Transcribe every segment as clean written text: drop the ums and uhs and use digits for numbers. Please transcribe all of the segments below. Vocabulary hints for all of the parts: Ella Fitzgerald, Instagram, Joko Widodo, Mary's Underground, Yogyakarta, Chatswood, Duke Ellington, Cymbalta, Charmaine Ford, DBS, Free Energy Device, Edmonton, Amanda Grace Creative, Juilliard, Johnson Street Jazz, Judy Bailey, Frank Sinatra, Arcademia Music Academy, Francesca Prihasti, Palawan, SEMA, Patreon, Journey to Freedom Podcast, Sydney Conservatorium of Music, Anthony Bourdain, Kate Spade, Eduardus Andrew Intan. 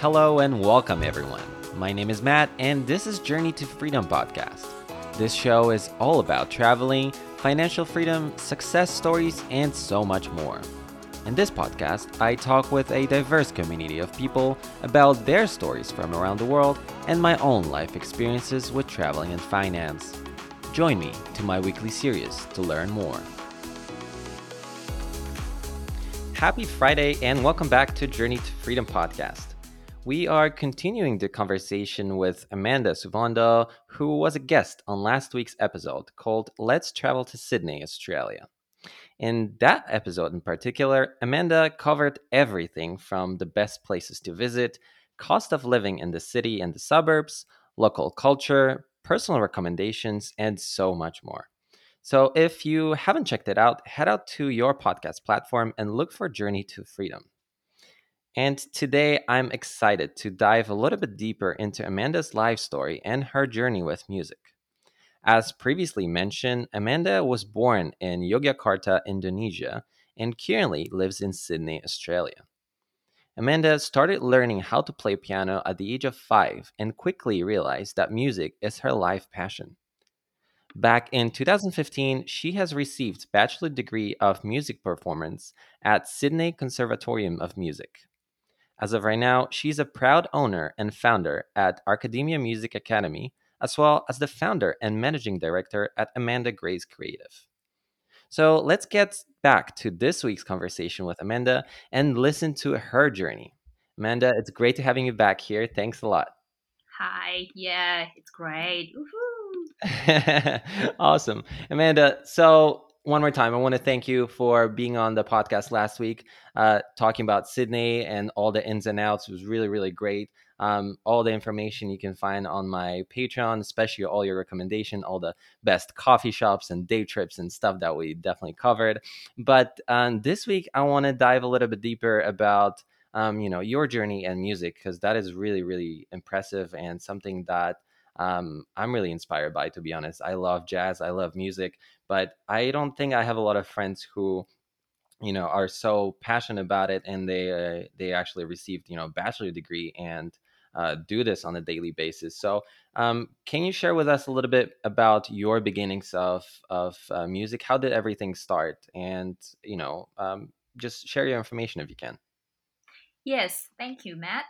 Hello and welcome everyone. My name is Matt and this is Journey to Freedom Podcast. This show is all about traveling, financial freedom, success stories, and so much more. In this podcast, I talk with a diverse community of people about their stories from around the world and my own life experiences with traveling and finance. Join me to my weekly series to learn more. Happy Friday and welcome back to Journey to Freedom Podcast. We are continuing the conversation with Amanda Suwondo, who was a guest on last week's episode called Let's Travel to Sydney, Australia. In that episode in particular, Amanda covered everything from the best places to visit, cost of living in the city and the suburbs, local culture, personal recommendations, and so much more. So if you haven't checked it out, head out to your podcast platform and look for Journey to Freedom. And today, I'm excited to dive a little bit deeper into Amanda's life story and her journey with music. As previously mentioned, Amanda was born in Yogyakarta, Indonesia, and currently lives in Sydney, Australia. Amanda started learning how to play piano at the age of 5 and quickly realized that music is her life passion. Back in 2015, she has received a bachelor's degree of music performance at Sydney Conservatorium of Music. As of right now, she's a proud owner and founder at Arcademia Music Academy, as well as the founder and managing director at Amanda Grace Creative. So let's get back to this week's conversation with Amanda and listen to her journey. Amanda, it's great to have you back here. Thanks a lot. Hi. Yeah, it's great. Woohoo! Awesome. Amanda, so one more time, I want to thank you for being on the podcast last week, talking about Sydney and all the ins and outs. It was really, really great. All the information you can find on my Patreon, especially all your recommendation, all the best coffee shops and day trips and stuff that we definitely covered. But this week, I want to dive a little bit deeper about your journey and music, because that is really, really impressive and something that I'm really inspired by, to be honest. I love jazz. I love music, but I don't think I have a lot of friends who, are so passionate about it, and they actually received, a bachelor's degree and do this on a daily basis. So can you share with us a little bit about your beginnings of music? How did everything start? And, just share your information if you can. Yes. Thank you, Matt.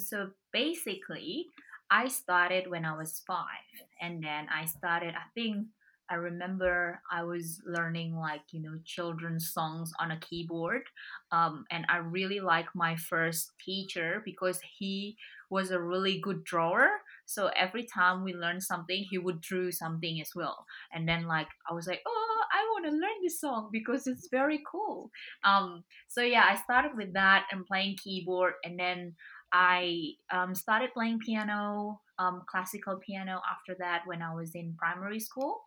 So basically, I started when I was 5, and then I was learning children's songs on a keyboard, and I really liked my first teacher because he was a really good drawer. So every time we learned something, he would draw something as well. And then I was like, oh, I want to learn this song because it's very cool. So yeah, I started with that and playing keyboard, and then I started playing piano, classical piano after that when I was in primary school.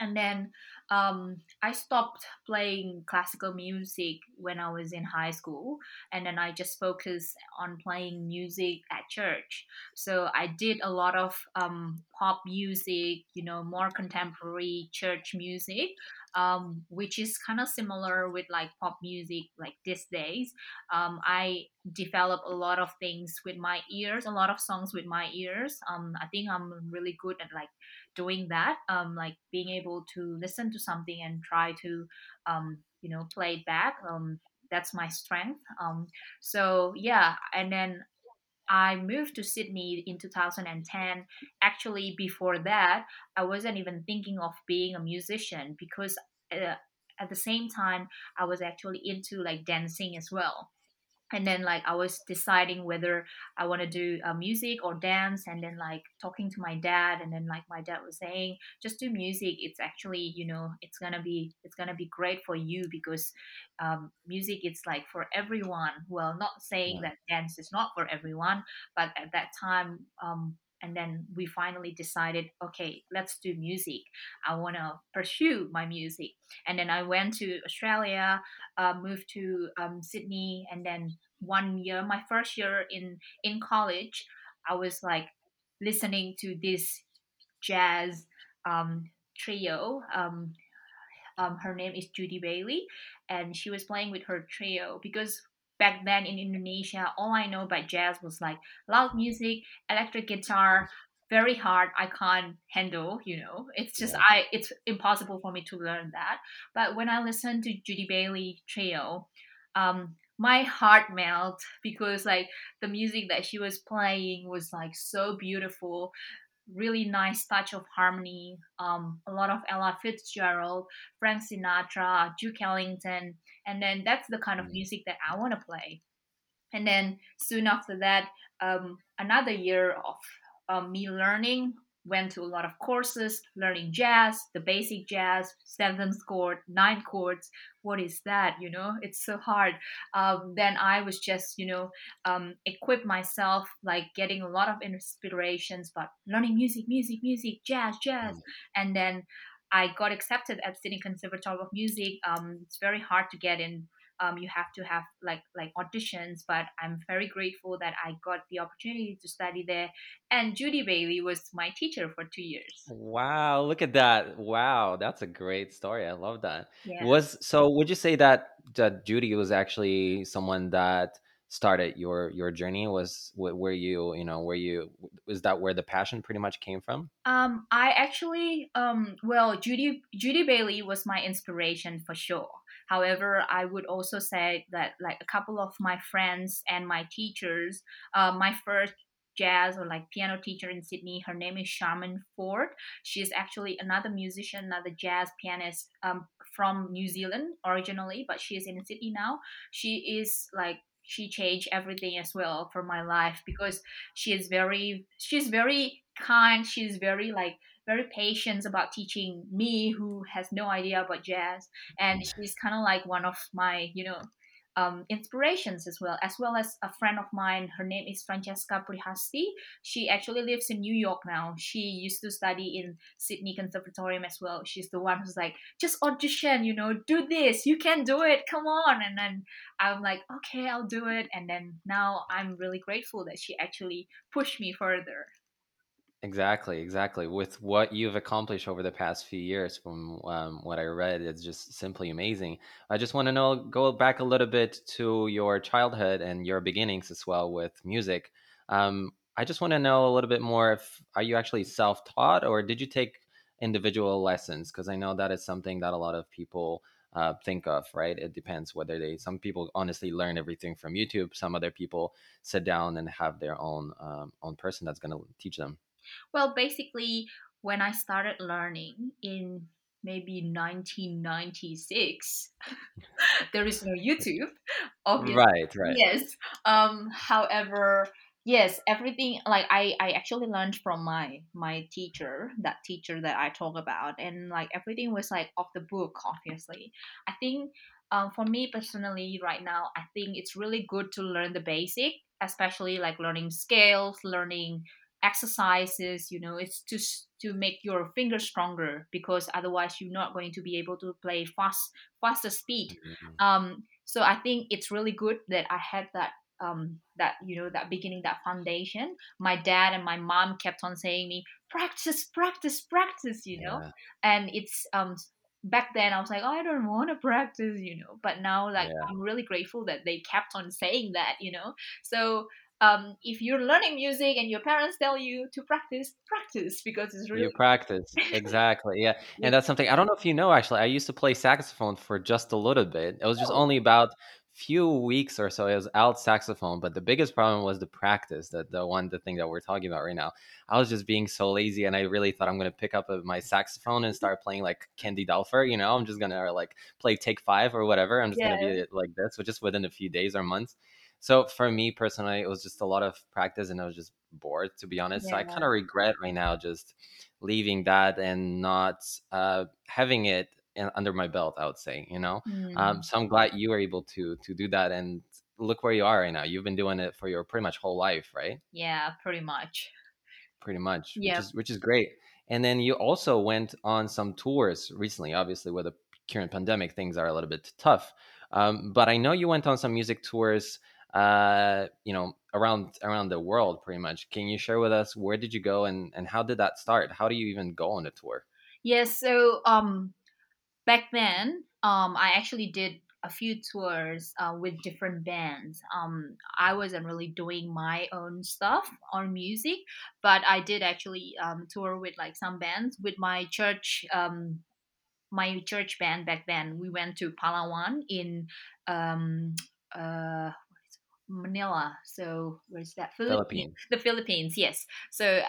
And then I stopped playing classical music when I was in high school. And then I just focused on playing music at church. So I did a lot of pop music, more contemporary church music, which is kind of similar with pop music these days. I developed a lot of things with my ears, a lot of songs with my ears. I think I'm really good at doing that, being able to listen to something and try to, play it back. That's my strength. So yeah, and then I moved to Sydney in 2010. Actually, before that, I wasn't even thinking of being a musician because at the same time, I was actually into dancing as well. And then I was deciding whether I want to do music or dance, and then talking to my dad, and then my dad was saying, just do music. It's actually, it's going to be great for you because music is for everyone. Well, not saying that dance is not for everyone, but at that time, and then we finally decided, okay, let's do music. I want to pursue my music. And then I went to Australia, moved to Sydney. And then my first year in college, I was listening to this jazz trio. Her name is Judy Bailey. And she was playing with her trio because back then in Indonesia, all I know about jazz was like loud music, electric guitar, very hard. I can't handle, it's just, it's impossible for me to learn that. But when I listened to Judy Bailey Trio, my heart melted because like the music that she was playing was like so beautiful, really nice touch of harmony, a lot of Ella Fitzgerald, Frank Sinatra, Duke Ellington, and then that's the kind of music that I want to play. And then soon after that, another year of me learning, went to a lot of courses, learning jazz, the basic jazz, 7th chord, 9 chords. What is that? It's so hard. Then I was just, equipped myself, like getting a lot of inspirations, but learning music, jazz. And then I got accepted at Sydney Conservatorium of Music. It's very hard to get in. You have to have like auditions, but I'm very grateful that I got the opportunity to study there. And Judy Bailey was my teacher for 2 years. Wow, look at that. Wow, that's a great story. I love that. Yeah. So would you say that Judy was actually someone that started your journey? Is that where the passion pretty much came from? I actually, Judy Bailey was my inspiration for sure. However, I would also say that like a couple of my friends and my teachers, my first jazz or like piano teacher in Sydney, her name is Charmaine Ford. She's actually another musician, another jazz pianist from New Zealand originally, but she is in Sydney now. She changed everything as well for my life because she's very kind. She's very very patient about teaching me who has no idea about jazz. And she's kind of like one of my, inspirations as well as a friend of mine. Her name is Francesca Prihasti. She actually lives in New York now. She used to study in Sydney Conservatorium as well. She's the one who's like, just audition, do this, you can do it, come on. And then I'm like, okay, I'll do it. And then now I'm really grateful that she actually pushed me further. Exactly. With what you've accomplished over the past few years, from what I read, it's just simply amazing. I just want to go back a little bit to your childhood and your beginnings as well with music. I just want to know a little bit more. Are you actually self-taught, or did you take individual lessons? Because I know that is something that a lot of people think of, right? It depends whether some people honestly learn everything from YouTube. Some other people sit down and have their own person that's going to teach them. Well, basically, when I started learning in maybe 1996, there is no YouTube, obviously. Right. Yes. However, yes, everything like I actually learned from my teacher, that teacher that I talk about, and like everything was like off the book, obviously. I think for me personally, right now, I think it's really good to learn the basic, especially like learning scales, learning exercises, it's to make your fingers stronger, because otherwise you're not going to be able to play faster speed. So I think it's really good that I had that beginning, that foundation. My dad and my mom kept on saying me, practice, . And it's back then I was like, oh, I don't want to practice, but now I'm really grateful that they kept on saying that, so if you're learning music and your parents tell you to practice because it's really... You practice, exactly, yeah. And that's something, I don't know if you know, actually, I used to play saxophone for just a little bit. It was just only about few weeks or so. It was alt saxophone, but the biggest problem was the practice, the thing that we're talking about right now. I was just being so lazy, and I really thought I'm going to pick up my saxophone and start playing like Candy Dulfer, I'm just going to like play Take 5 or whatever. I'm just going to be like this, but just within a few days or months. So for me personally, it was just a lot of practice, and I was just bored, to be honest. Yeah. So I kind of regret right now just leaving that and not having it under my belt, I would say, So I'm glad you were able to do that. And look where you are right now. You've been doing it for your pretty much whole life, right? Yeah, pretty much. Yeah. Which is great. And then you also went on some tours recently, obviously with the current pandemic, things are a little bit tough. But I know you went on some music tours around the world pretty much. Can you share with us, where did you go and how did that start? How do you even go on the tour? Yes, so back then I actually did a few tours with different bands. I wasn't really doing my own stuff on music, but I did actually tour with like some bands with my church. My church band back then, we went to Palawan in Manila. So where's that? Philippines. The Philippines, yes. So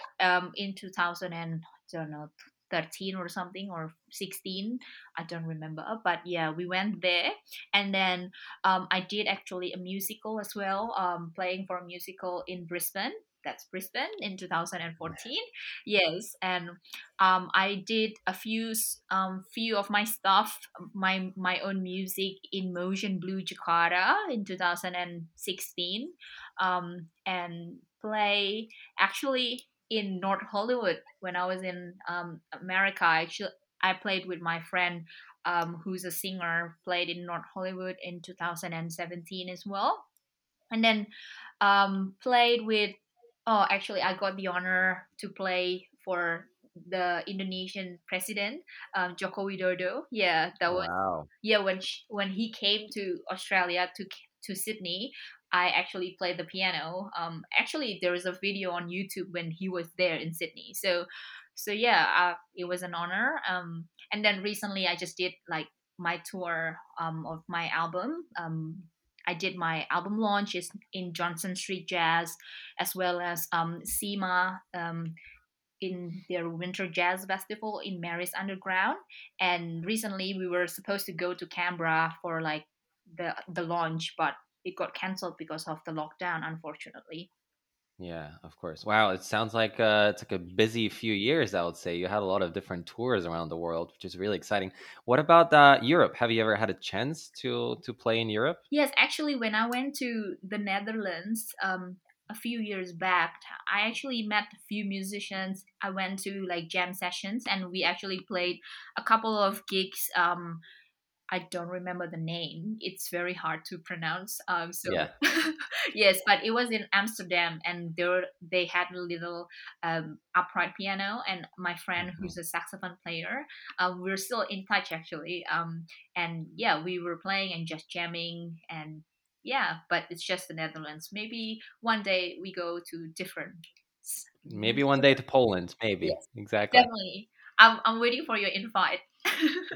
in 2013 or something, or 16, I don't remember. But yeah, we went there, and then I did actually a musical as well, playing for a musical in Brisbane. That's Brisbane in 2014. Yes, and I did a few of my stuff, my own music in Motion Blue Jakarta in 2016, and play actually in North Hollywood when I was in America. Actually, I played with my friend who's a singer, played in North Hollywood in 2017 as well, and then played with. Oh, actually, I got the honor to play for the Indonesian president, Joko Widodo. Yeah, that was when he came to Australia to Sydney. I actually played the piano. Actually, there is a video on YouTube when he was there in Sydney. So yeah, it was an honor. And then recently, I just did like my tour of my album. I did my album launch in Johnson Street Jazz, as well as SEMA in their Winter Jazz Festival in Mary's Underground. And recently we were supposed to go to Canberra for like the launch, but it got cancelled because of the lockdown, unfortunately. Yeah, of course. Wow, it sounds like it's like a busy few years, I would say. You had a lot of different tours around the world, which is really exciting. What about Europe? Have you ever had a chance to play in Europe? Yes, actually, when I went to the Netherlands a few years back, I actually met a few musicians. I went to like jam sessions, and we actually played a couple of gigs. I don't remember the name. It's very hard to pronounce. Yeah. Yes, but it was in Amsterdam, and they had a little upright piano. And my friend, who's a saxophone player, we're still in touch actually. And yeah, we were playing and just jamming, and yeah. But it's just the Netherlands. Maybe one day we go to different. Maybe one day to Poland. Maybe yes, exactly. Definitely. I'm waiting for your invite.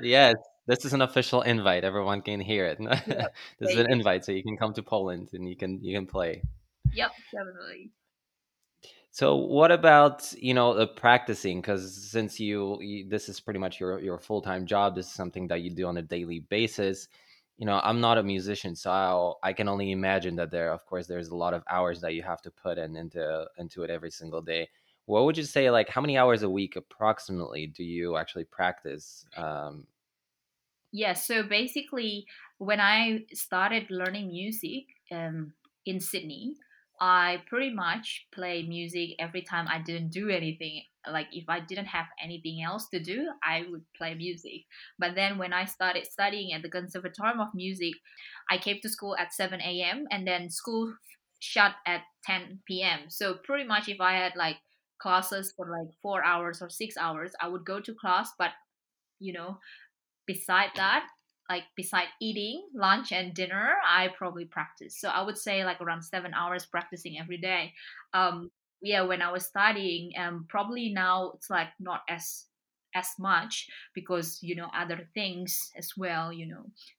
Yes. This is an official invite. Everyone can hear it. Yep. This is an invite, so you can come to Poland and you can play. Yep, definitely. So, what about the practicing? Because since you this is pretty much your full-time job. This is something that you do on a daily basis. I'm not a musician, so I can only imagine that there's a lot of hours that you have to put into it every single day. What would you say? Like, how many hours a week approximately do you actually practice? Yeah, so basically, when I started learning music in Sydney, I pretty much played music every time I didn't do anything. Like if I didn't have anything else to do, I would play music. But then when I started studying at the Conservatorium of Music, I came to school at 7 a.m. and then school shut at 10 p.m. So pretty much if I had like classes for like 4 hours or 6 hours, I would go to class, but beside that, like beside eating lunch and dinner, I probably practice. So I would say like around 7 hours practicing every day. When I was studying, probably now it's like not as much because other things as well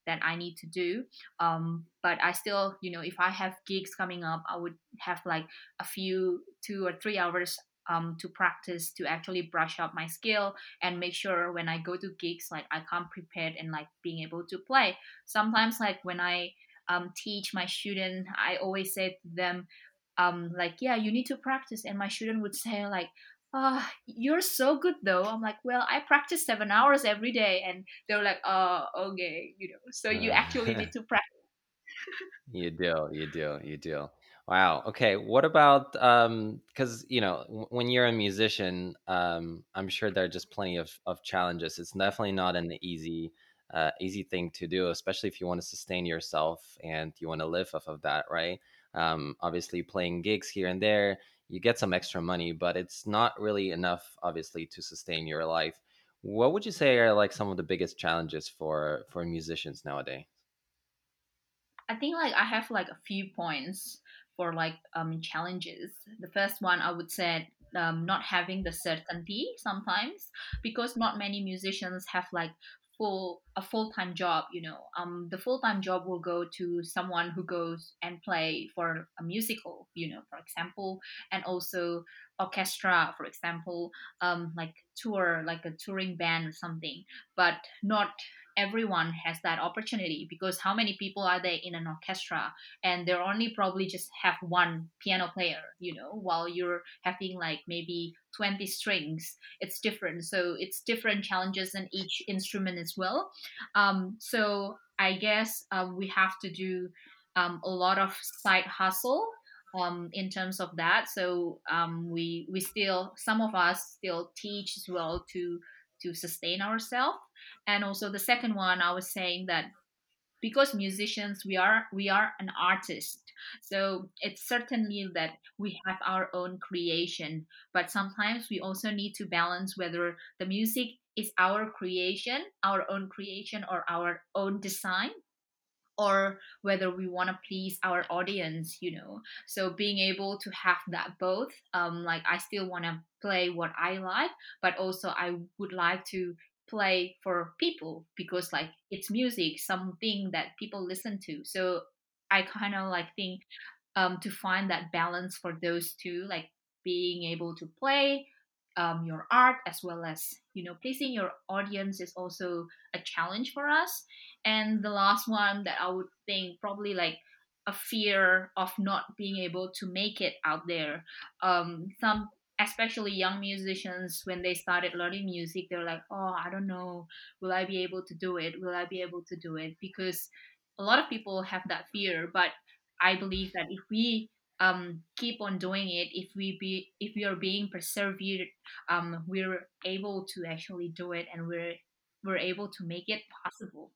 that I need to do. But I still if I have gigs coming up, I would have like a few 2 or 3 hours to practice, to actually brush up my skill and make sure when I go to gigs, like I come prepared and like being able to play. Sometimes like when I teach my student, I always say to them, you need to practice. And my student would say like, you're so good though. I'm like, well, I practice 7 hours every day. And they were like, oh, okay. So you actually need to practice. You do. Wow. Okay. What about, because, when you're a musician, I'm sure there are just plenty of challenges. It's definitely not an easy thing to do, especially if you want to sustain yourself and you want to live off of that, right? Obviously, playing gigs here and there, you get some extra money, but it's not really enough, obviously, to sustain your life. What would you say are like some of the biggest challenges for musicians nowadays? I think like I have like a few points for like challenges. The first one I would say not having the certainty sometimes, because not many musicians have like a full-time job, you know. The full-time job will go to someone who goes and play for a musical, you know, for example, and also orchestra, for example, like a touring band or something. But not everyone has that opportunity, because how many people are there in an orchestra, and they're only probably just have one piano player, you know, while you're having like maybe 20 strings. It's different. So it's different challenges in each instrument as well. So I guess we have to do a lot of side hustle in terms of that. So we still, some of us still teach as well to sustain ourselves. And also the second one, I was saying that because musicians, we are an artist. So it's certainly that we have our own creation, but sometimes we also need to balance whether the music is our own creation or our own design, or whether we want to please our audience, you know. So being able to have that both, like I still want to play what I like, but also I would like to play for people, because like it's music, something that people listen to. So I kind of like think to find that balance for those two, like being able to play your art as well as, you know, pleasing your audience is also a challenge for us. And the last one that I would think probably like a fear of not being able to make it out there. Some, especially young musicians, when they started learning music, they're like, oh, I don't know, will I be able to do it? Because a lot of people have that fear, but I believe that if we keep on doing it, if we are being persevered, we're able to actually do it, and we're able to make it possible.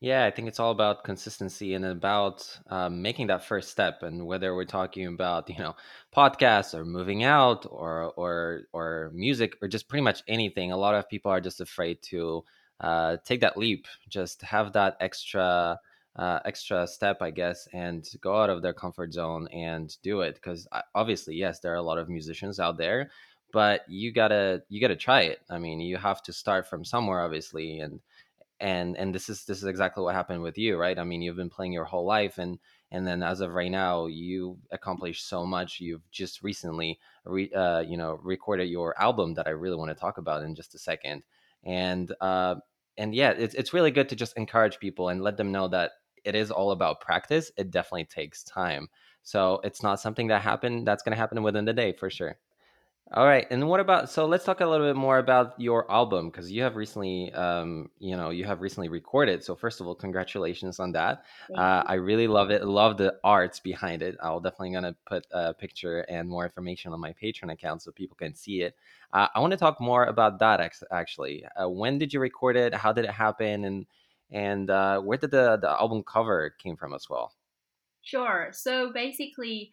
Yeah, I think it's all about consistency and about making that first step. And whether we're talking about, you know, podcasts or moving out or music or just pretty much anything, a lot of people are just afraid to take that leap, just have that extra step, I guess, and go out of their comfort zone and do it. Because obviously, yes, there are a lot of musicians out there, but you gotta try it. I mean, you have to start from somewhere, obviously, and this is exactly what happened with you, right? I mean, you've been playing your whole life, and then as of right now, you accomplished so much. You've just recently recorded your album that I really want to talk about in just a second, and yeah, it's really good to just encourage people and let them know that it is all about practice. It definitely takes time. So it's not something that's going to happen within the day for sure. All right. And so let's talk a little bit more about your album, because you have recently, recorded. So first of all, congratulations on that. I really love it. Love the arts behind it. I'll definitely going to put a picture and more information on my Patreon account so people can see it. I want to talk more about that actually. When did you record it? How did it happen? And where did the album cover came from as well? Sure. So basically,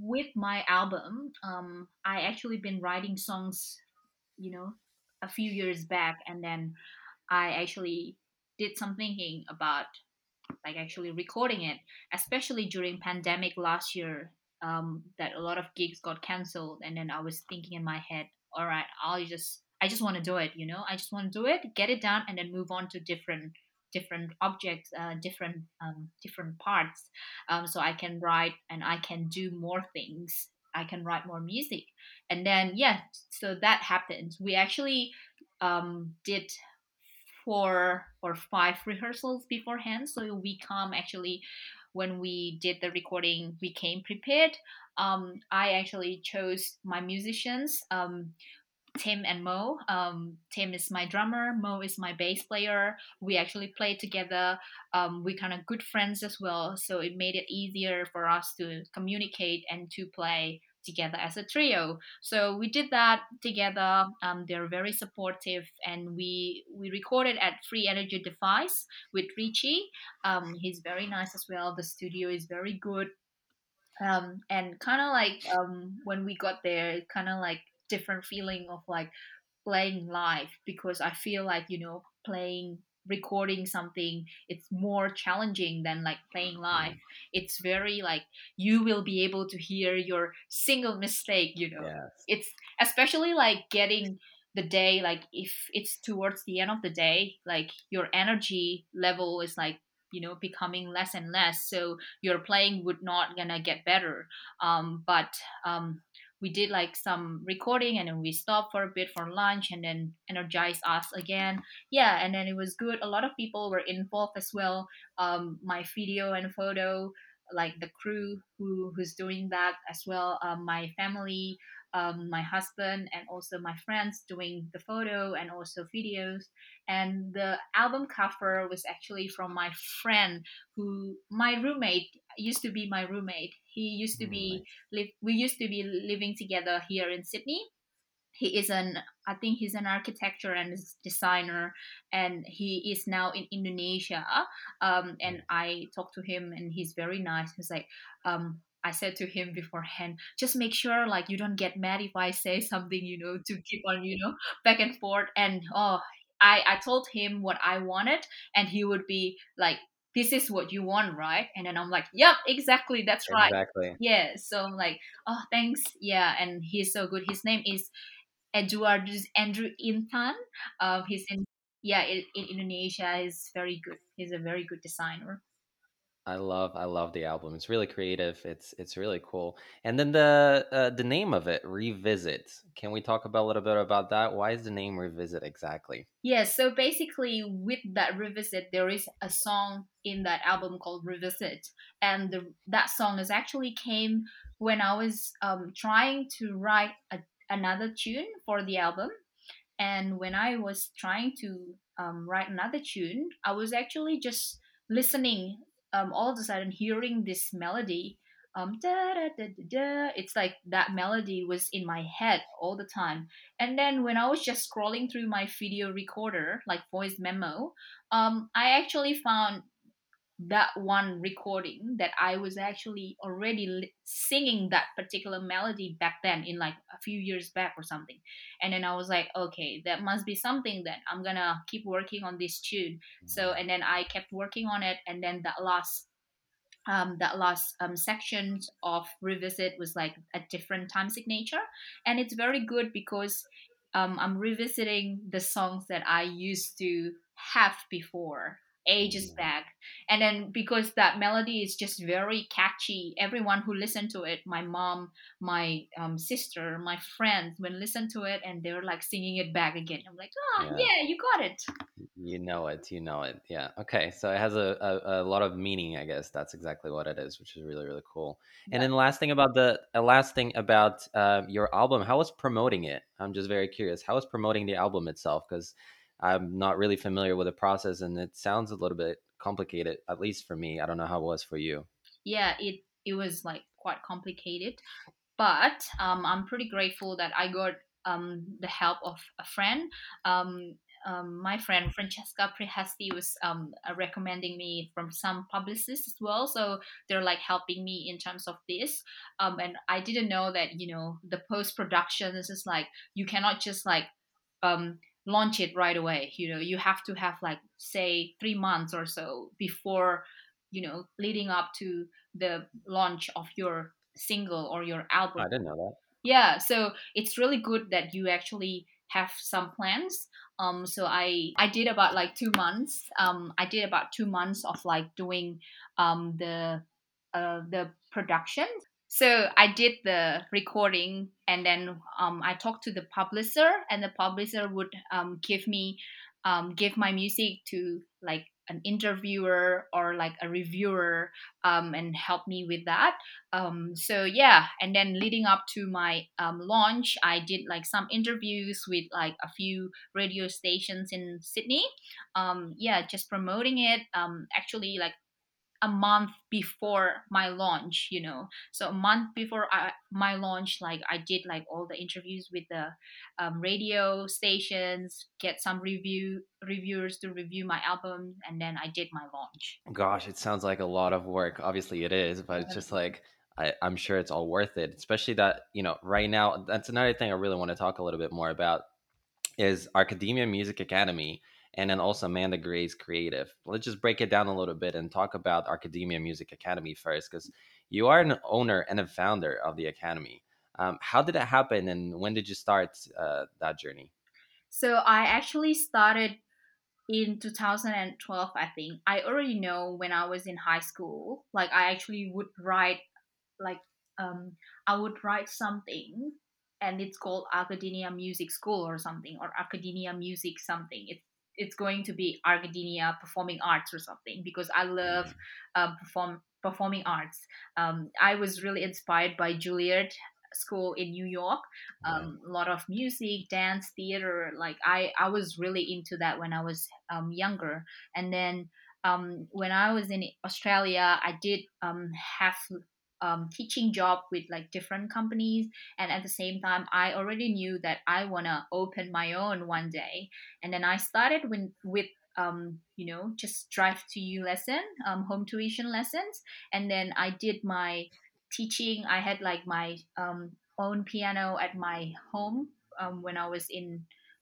with my album, I actually been writing songs, you know, a few years back, and then I actually did some thinking about like actually recording it, especially during pandemic last year, that a lot of gigs got cancelled, and then I was thinking in my head, all right, I just want to do it, you know, I just want to do it, get it done, and then move on to different objects, different parts, so I can write and I can do more things. I can write more music, and then yeah, so that happened. We actually did 4 or 5 rehearsals beforehand, so we come actually when we did the recording, we came prepared. I actually chose my musicians. Tim and Mo. Tim is my drummer. Mo is my bass player. We actually play together. We're kind of good friends as well. So it made it easier for us to communicate and to play together as a trio. So we did that together. They're very supportive, and we recorded at Free Energy Device with Richie. He's very nice as well. The studio is very good. And kind of like when we got there, it kind of like different feeling of like playing live, because I feel like, you know, playing recording something, it's more challenging than like playing live. It's very like you will be able to hear your single mistake, you know. Yes. It's especially like getting the day, like if it's towards the end of the day, like your energy level is like, you know, becoming less and less, so your playing would not gonna get better. We did like some recording and then we stopped for a bit for lunch and then energized us again. Yeah, and then it was good. A lot of people were involved as well. My video and photo, like the crew who's doing that as well. My family, my husband, and also my friends doing the photo and also videos. And the album cover was actually from my friend who, my roommate, used to be my roommate. We used to be living together here in Sydney. I think he's an architecture and designer, and he is now in Indonesia. And I talked to him, and he's very nice. He's like, I said to him beforehand, just make sure like you don't get mad if I say something, you know, to keep on, you know, back and forth. And I told him what I wanted, and he would be like, this is what you want, right? And then I'm like, yep, exactly. That's right. Exactly. Yeah. So I'm like, oh, thanks. Yeah. And he's so good. His name is Eduardus Andrew Intan. He's in Indonesia. He's very good. He's a very good designer. I love the album. It's really creative. It's really cool. And then the name of it, Revisit. Can we talk about a little bit about that? Why is the name Revisit exactly? Yeah, so basically with that Revisit, there is a song in that album called Revisit. And that song is actually came when I was trying to write another tune for the album. And when I was trying to write another tune, I was actually just listening, all of a sudden hearing this melody, da, da, da, da, da. It's like that melody was in my head all the time. And then when I was just scrolling through my video recorder, like voice memo, I actually found that one recording that I was actually already singing that particular melody back then, in like a few years back or something. And then I was like, okay, that must be something that I'm gonna keep working on this tune. So, and then I kept working on it, and then that last section of Revisit was like a different time signature. And it's very good because I'm revisiting the songs that I used to have before, ages back. And then because that melody is just very catchy, everyone who listened to it, my mom, my sister, my friends, when listened to it, and they were like singing it back again. I'm like, yeah, you got it. You know it. Yeah. Okay. So it has a lot of meaning, I guess. That's exactly what it is, which is really, really cool. And then last thing about your album, how was promoting it? I'm just very curious. How was promoting the album itself? Because I'm not really familiar with the process, and it sounds a little bit complicated, at least for me. I don't know how it was for you. Yeah, it was like quite complicated, but I'm pretty grateful that I got the help of a friend. My friend Francesca Prihasti was recommending me from some publicists as well, so they're like helping me in terms of this. And I didn't know that, you know, the post production is just like you cannot just like launch it right away, you know. You have to have like say 3 months or so before, you know, leading up to the launch of your single or your album. I didn't know that. Yeah, so it's really good that you actually have some plans. So I did about like 2 months. I did about 2 months of like doing the production. So I did the recording, and then I talked to the publisher, and the publisher would give my music to like an interviewer or like a reviewer, and help me with that. So yeah, and then leading up to my launch, I did like some interviews with like a few radio stations in Sydney. Just promoting it. Actually, like a month before my launch, you know, so a month before my launch, like I did like all the interviews with the radio stations, get some reviewers to review my album, and then I did my launch. Gosh, it sounds like a lot of work. Obviously it is, but it's just like I'm sure it's all worth it, especially that, you know, right now, that's another thing I really want to talk a little bit more about is Arcademia Music Academy. and then also Amanda Grace Creative. Let's just break it down a little bit and talk about Arcademia Music Academy first, because you are an owner and a founder of the academy. How did that happen, and when did you start that journey? So I actually started in 2012, I think. I already know when I was in high school, like I actually would write, like I would write something, and it's called Arcademia Music School or something, or Arcademia Music something. It's going to be Arcademia Performing Arts or something, because I love performing arts. I was really inspired by Juilliard school in New York. A lot of music, dance, theater. Like I was really into that when I was younger. And then when I was in Australia, I did have teaching job with like different companies, and at the same time I already knew that I want to open my own one day. And then I started with just drive to you lesson, home tuition lessons, and then I did my teaching. I had like my own piano at my home when I was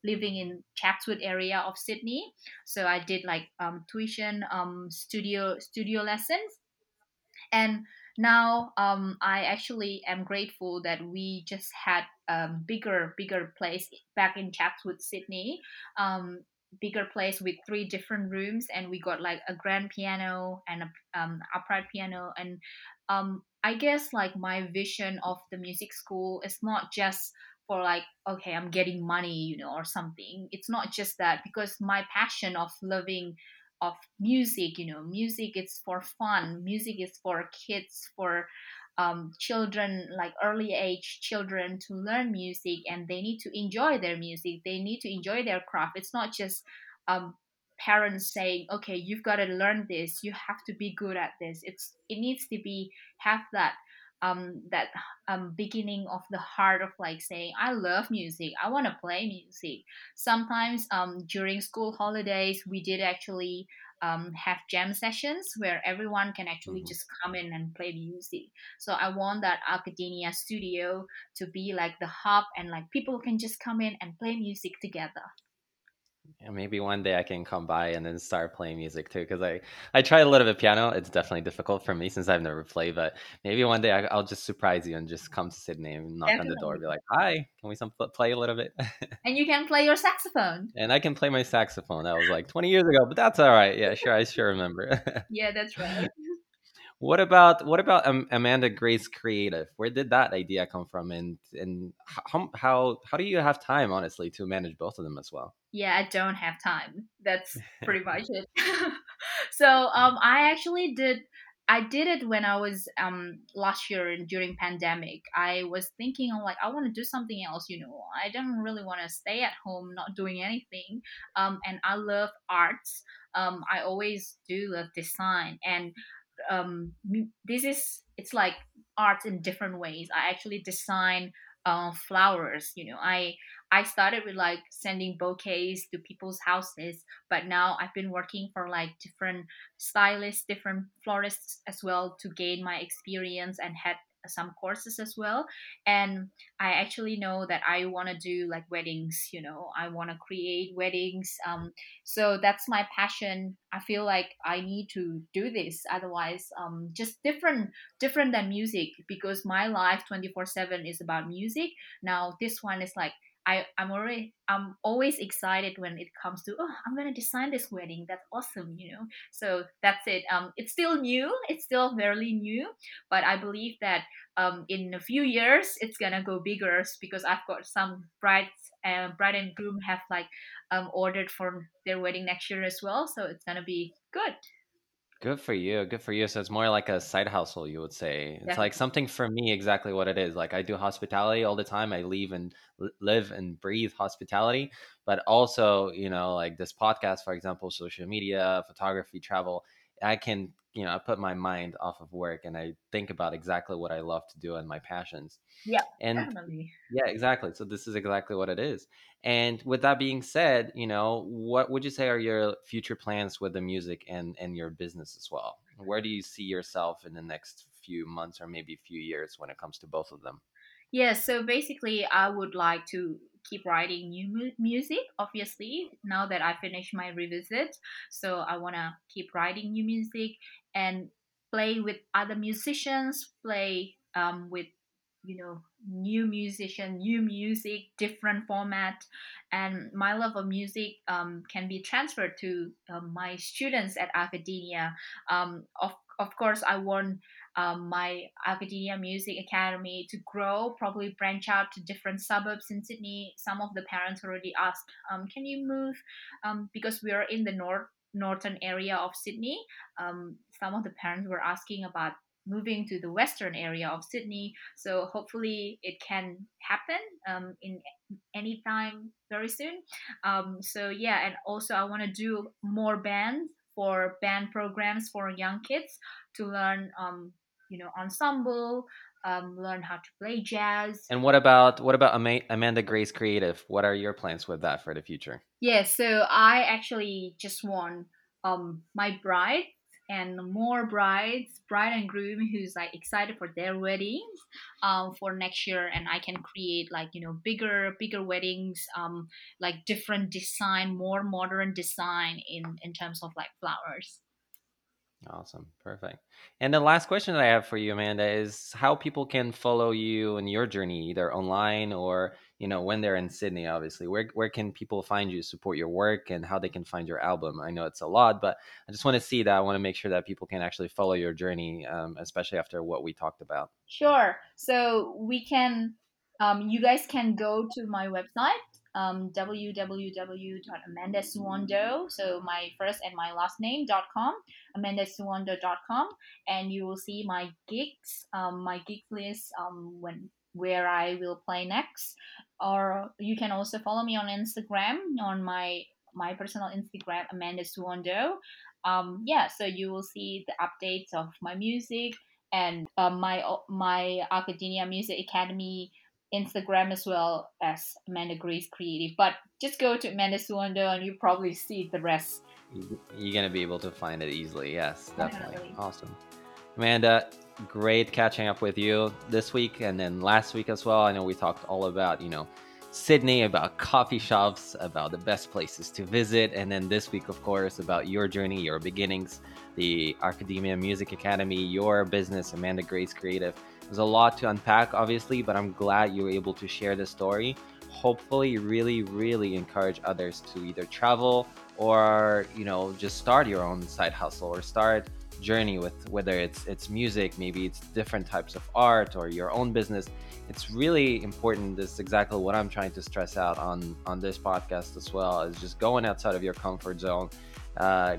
living in Chatswood area of Sydney. So I did like tuition, studio lessons. And now I actually am grateful that we just had a bigger place back in Chatswood, Sydney, bigger place with 3 different rooms, and we got like a grand piano and a upright piano. And I guess like my vision of the music school is not just for like, okay, I'm getting money, or something. It's not just that, because my passion of loving of music, music is for fun. Music is for kids, for children, like early age children, to learn music, and they need to enjoy their music. They need to enjoy their craft. It's not just parents saying, okay, you've got to learn this, you have to be good at this. It needs to be have that beginning of the heart of like saying, I love music, I want to play music. Sometimes during school holidays, we did actually have jam sessions where everyone can actually just come in and play music. So I want that Arcademia studio to be like the hub, and like people can just come in and play music together. And maybe one day I can come by and then start playing music too, because I tried a little bit of piano. It's definitely difficult for me since I've never played, but maybe one day I'll just surprise you and just come to Sydney and knock on the door and be like, hi, can we play a little bit? And you can play your saxophone. And I can play my saxophone. That was like 20 years ago, but that's all right. Yeah, sure. I sure remember. Yeah, that's right. What about Amanda Grace Creative? Where did that idea come from, and how do you have time, honestly, to manage both of them as well? Yeah, I don't have time. That's pretty much it. So I did it when I was last year during pandemic. I was thinking, I want to do something else. I don't really want to stay at home not doing anything. And I love arts. I always do love design, and it's like arts in different ways. I actually design flowers. I started with like sending bouquets to people's houses, but now I've been working for like different stylists, different florists as well, to gain my experience, and had some courses as well. And I actually know that I want to do like weddings. I want to create weddings. So that's my passion. I feel like I need to do this, otherwise just different than music, because my life 24/7 is about music. Now this one is like I'm always excited when it comes to, I'm going to design this wedding. That's awesome, So that's it. It's still new. It's still fairly new. But I believe that in a few years, it's going to go bigger, because I've got some bride and groom have ordered for their wedding next year as well. So it's going to be good. Good for you. Good for you. So it's more like a side hustle, you would say. It's like something for me, exactly what it is. Like I do hospitality all the time. I live and breathe hospitality, but also, like this podcast, for example, social media, photography, travel, I can, I put my mind off of work and I think about exactly what I love to do and my passions. Yeah, and definitely. Yeah, exactly. So this is exactly what it is. And with that being said, what would you say are your future plans with the music and your business as well? Where do you see yourself in the next few months or maybe few years when it comes to both of them? Yeah, so basically I would like to keep writing new music, obviously, now that I finished my revisit. So I want to keep writing new music and play with other musicians, play with, you know, new musician, new music, different format. And my love of music can be transferred to my students at Arcademia. Of course, I want my Arcademia Music Academy to grow, probably branch out to different suburbs in Sydney. Some of the parents already asked, can you move? Because we are in the northern area of Sydney. Some of the parents were asking about moving to the western area of Sydney. So hopefully it can happen in any time very soon. So yeah, and also I want to do more bands, for band programs for young kids to learn, ensemble, learn how to play jazz. And what about Amanda Grace Creative? What are your plans with that for the future? Yeah, so I actually just want my bride and more bride and groom who's like excited for their weddings for next year, and I can create like, you know, bigger weddings, like different design, more modern design in terms of like flowers. Awesome, perfect. And the last question that I have for you, Amanda, is how people can follow you in your journey, either online or, you know, when they're in Sydney, obviously. Where can people find you, support your work, and how they can find your album? I know it's a lot, but I just want to see that. I want to make sure that people can actually follow your journey, especially after what we talked about. Sure. So we can, you guys can go to my website, www.amandasuwondo, so my first and my last name.com, amandasuwondo.com, and you will see my gigs list, where I will play next. Or you can also follow me on Instagram, on my personal Instagram, Amanda Suwondo. So you will see the updates of my music and my Arcademia Music Academy Instagram, as well as Amanda Grace Creative. But just go to Amanda Suwondo and you probably see the rest. You're going to be able to find it easily. Yes, definitely. Awesome. Amanda, great catching up with you this week and then last week as well. I know we talked all about, you know, Sydney, about coffee shops, about the best places to visit. And then this week, of course, about your journey, your beginnings, the Arcademia Music Academy, your business, Amanda Grace Creative. There's a lot to unpack, obviously, but I'm glad you were able to share the story. Hopefully, really, really encourage others to either travel or, you know, just start your own side hustle or start journey with, whether it's music, maybe it's different types of art or your own business. It's really important. This is exactly what I'm trying to stress out on this podcast as well, is just going outside of your comfort zone,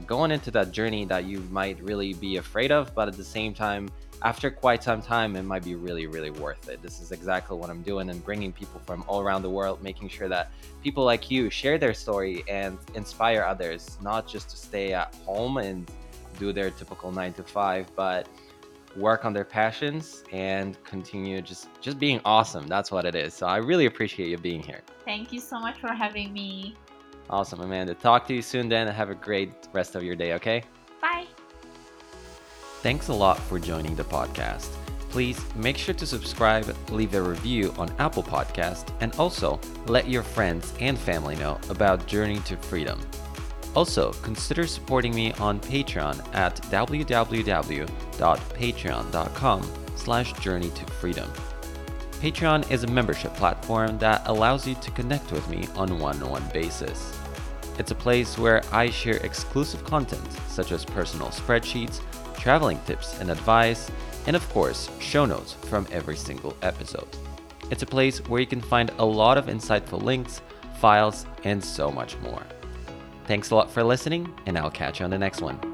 going into that journey that you might really be afraid of, but at the same time, after quite some time, it might be really, really worth it. This is exactly what I'm doing and bringing people from all around the world, making sure that people like you share their story and inspire others, not just to stay at home and do their typical 9 to 5, but work on their passions and continue just being awesome. That's what it is. So I really appreciate you being here. Thank you so much for having me. Awesome, Amanda. Talk to you soon then, and have a great rest of your day, okay? Bye. Thanks a lot for joining the podcast. Please make sure to subscribe, leave a review on Apple Podcasts, and also let your friends and family know about Journey to Freedom. Also, consider supporting me on Patreon at www.patreon.com/journeytofreedom. Patreon is a membership platform that allows you to connect with me on one-on-one basis. It's a place where I share exclusive content such as personal spreadsheets, traveling tips and advice, and of course, show notes from every single episode. It's a place where you can find a lot of insightful links, files, and so much more. Thanks a lot for listening, and I'll catch you on the next one.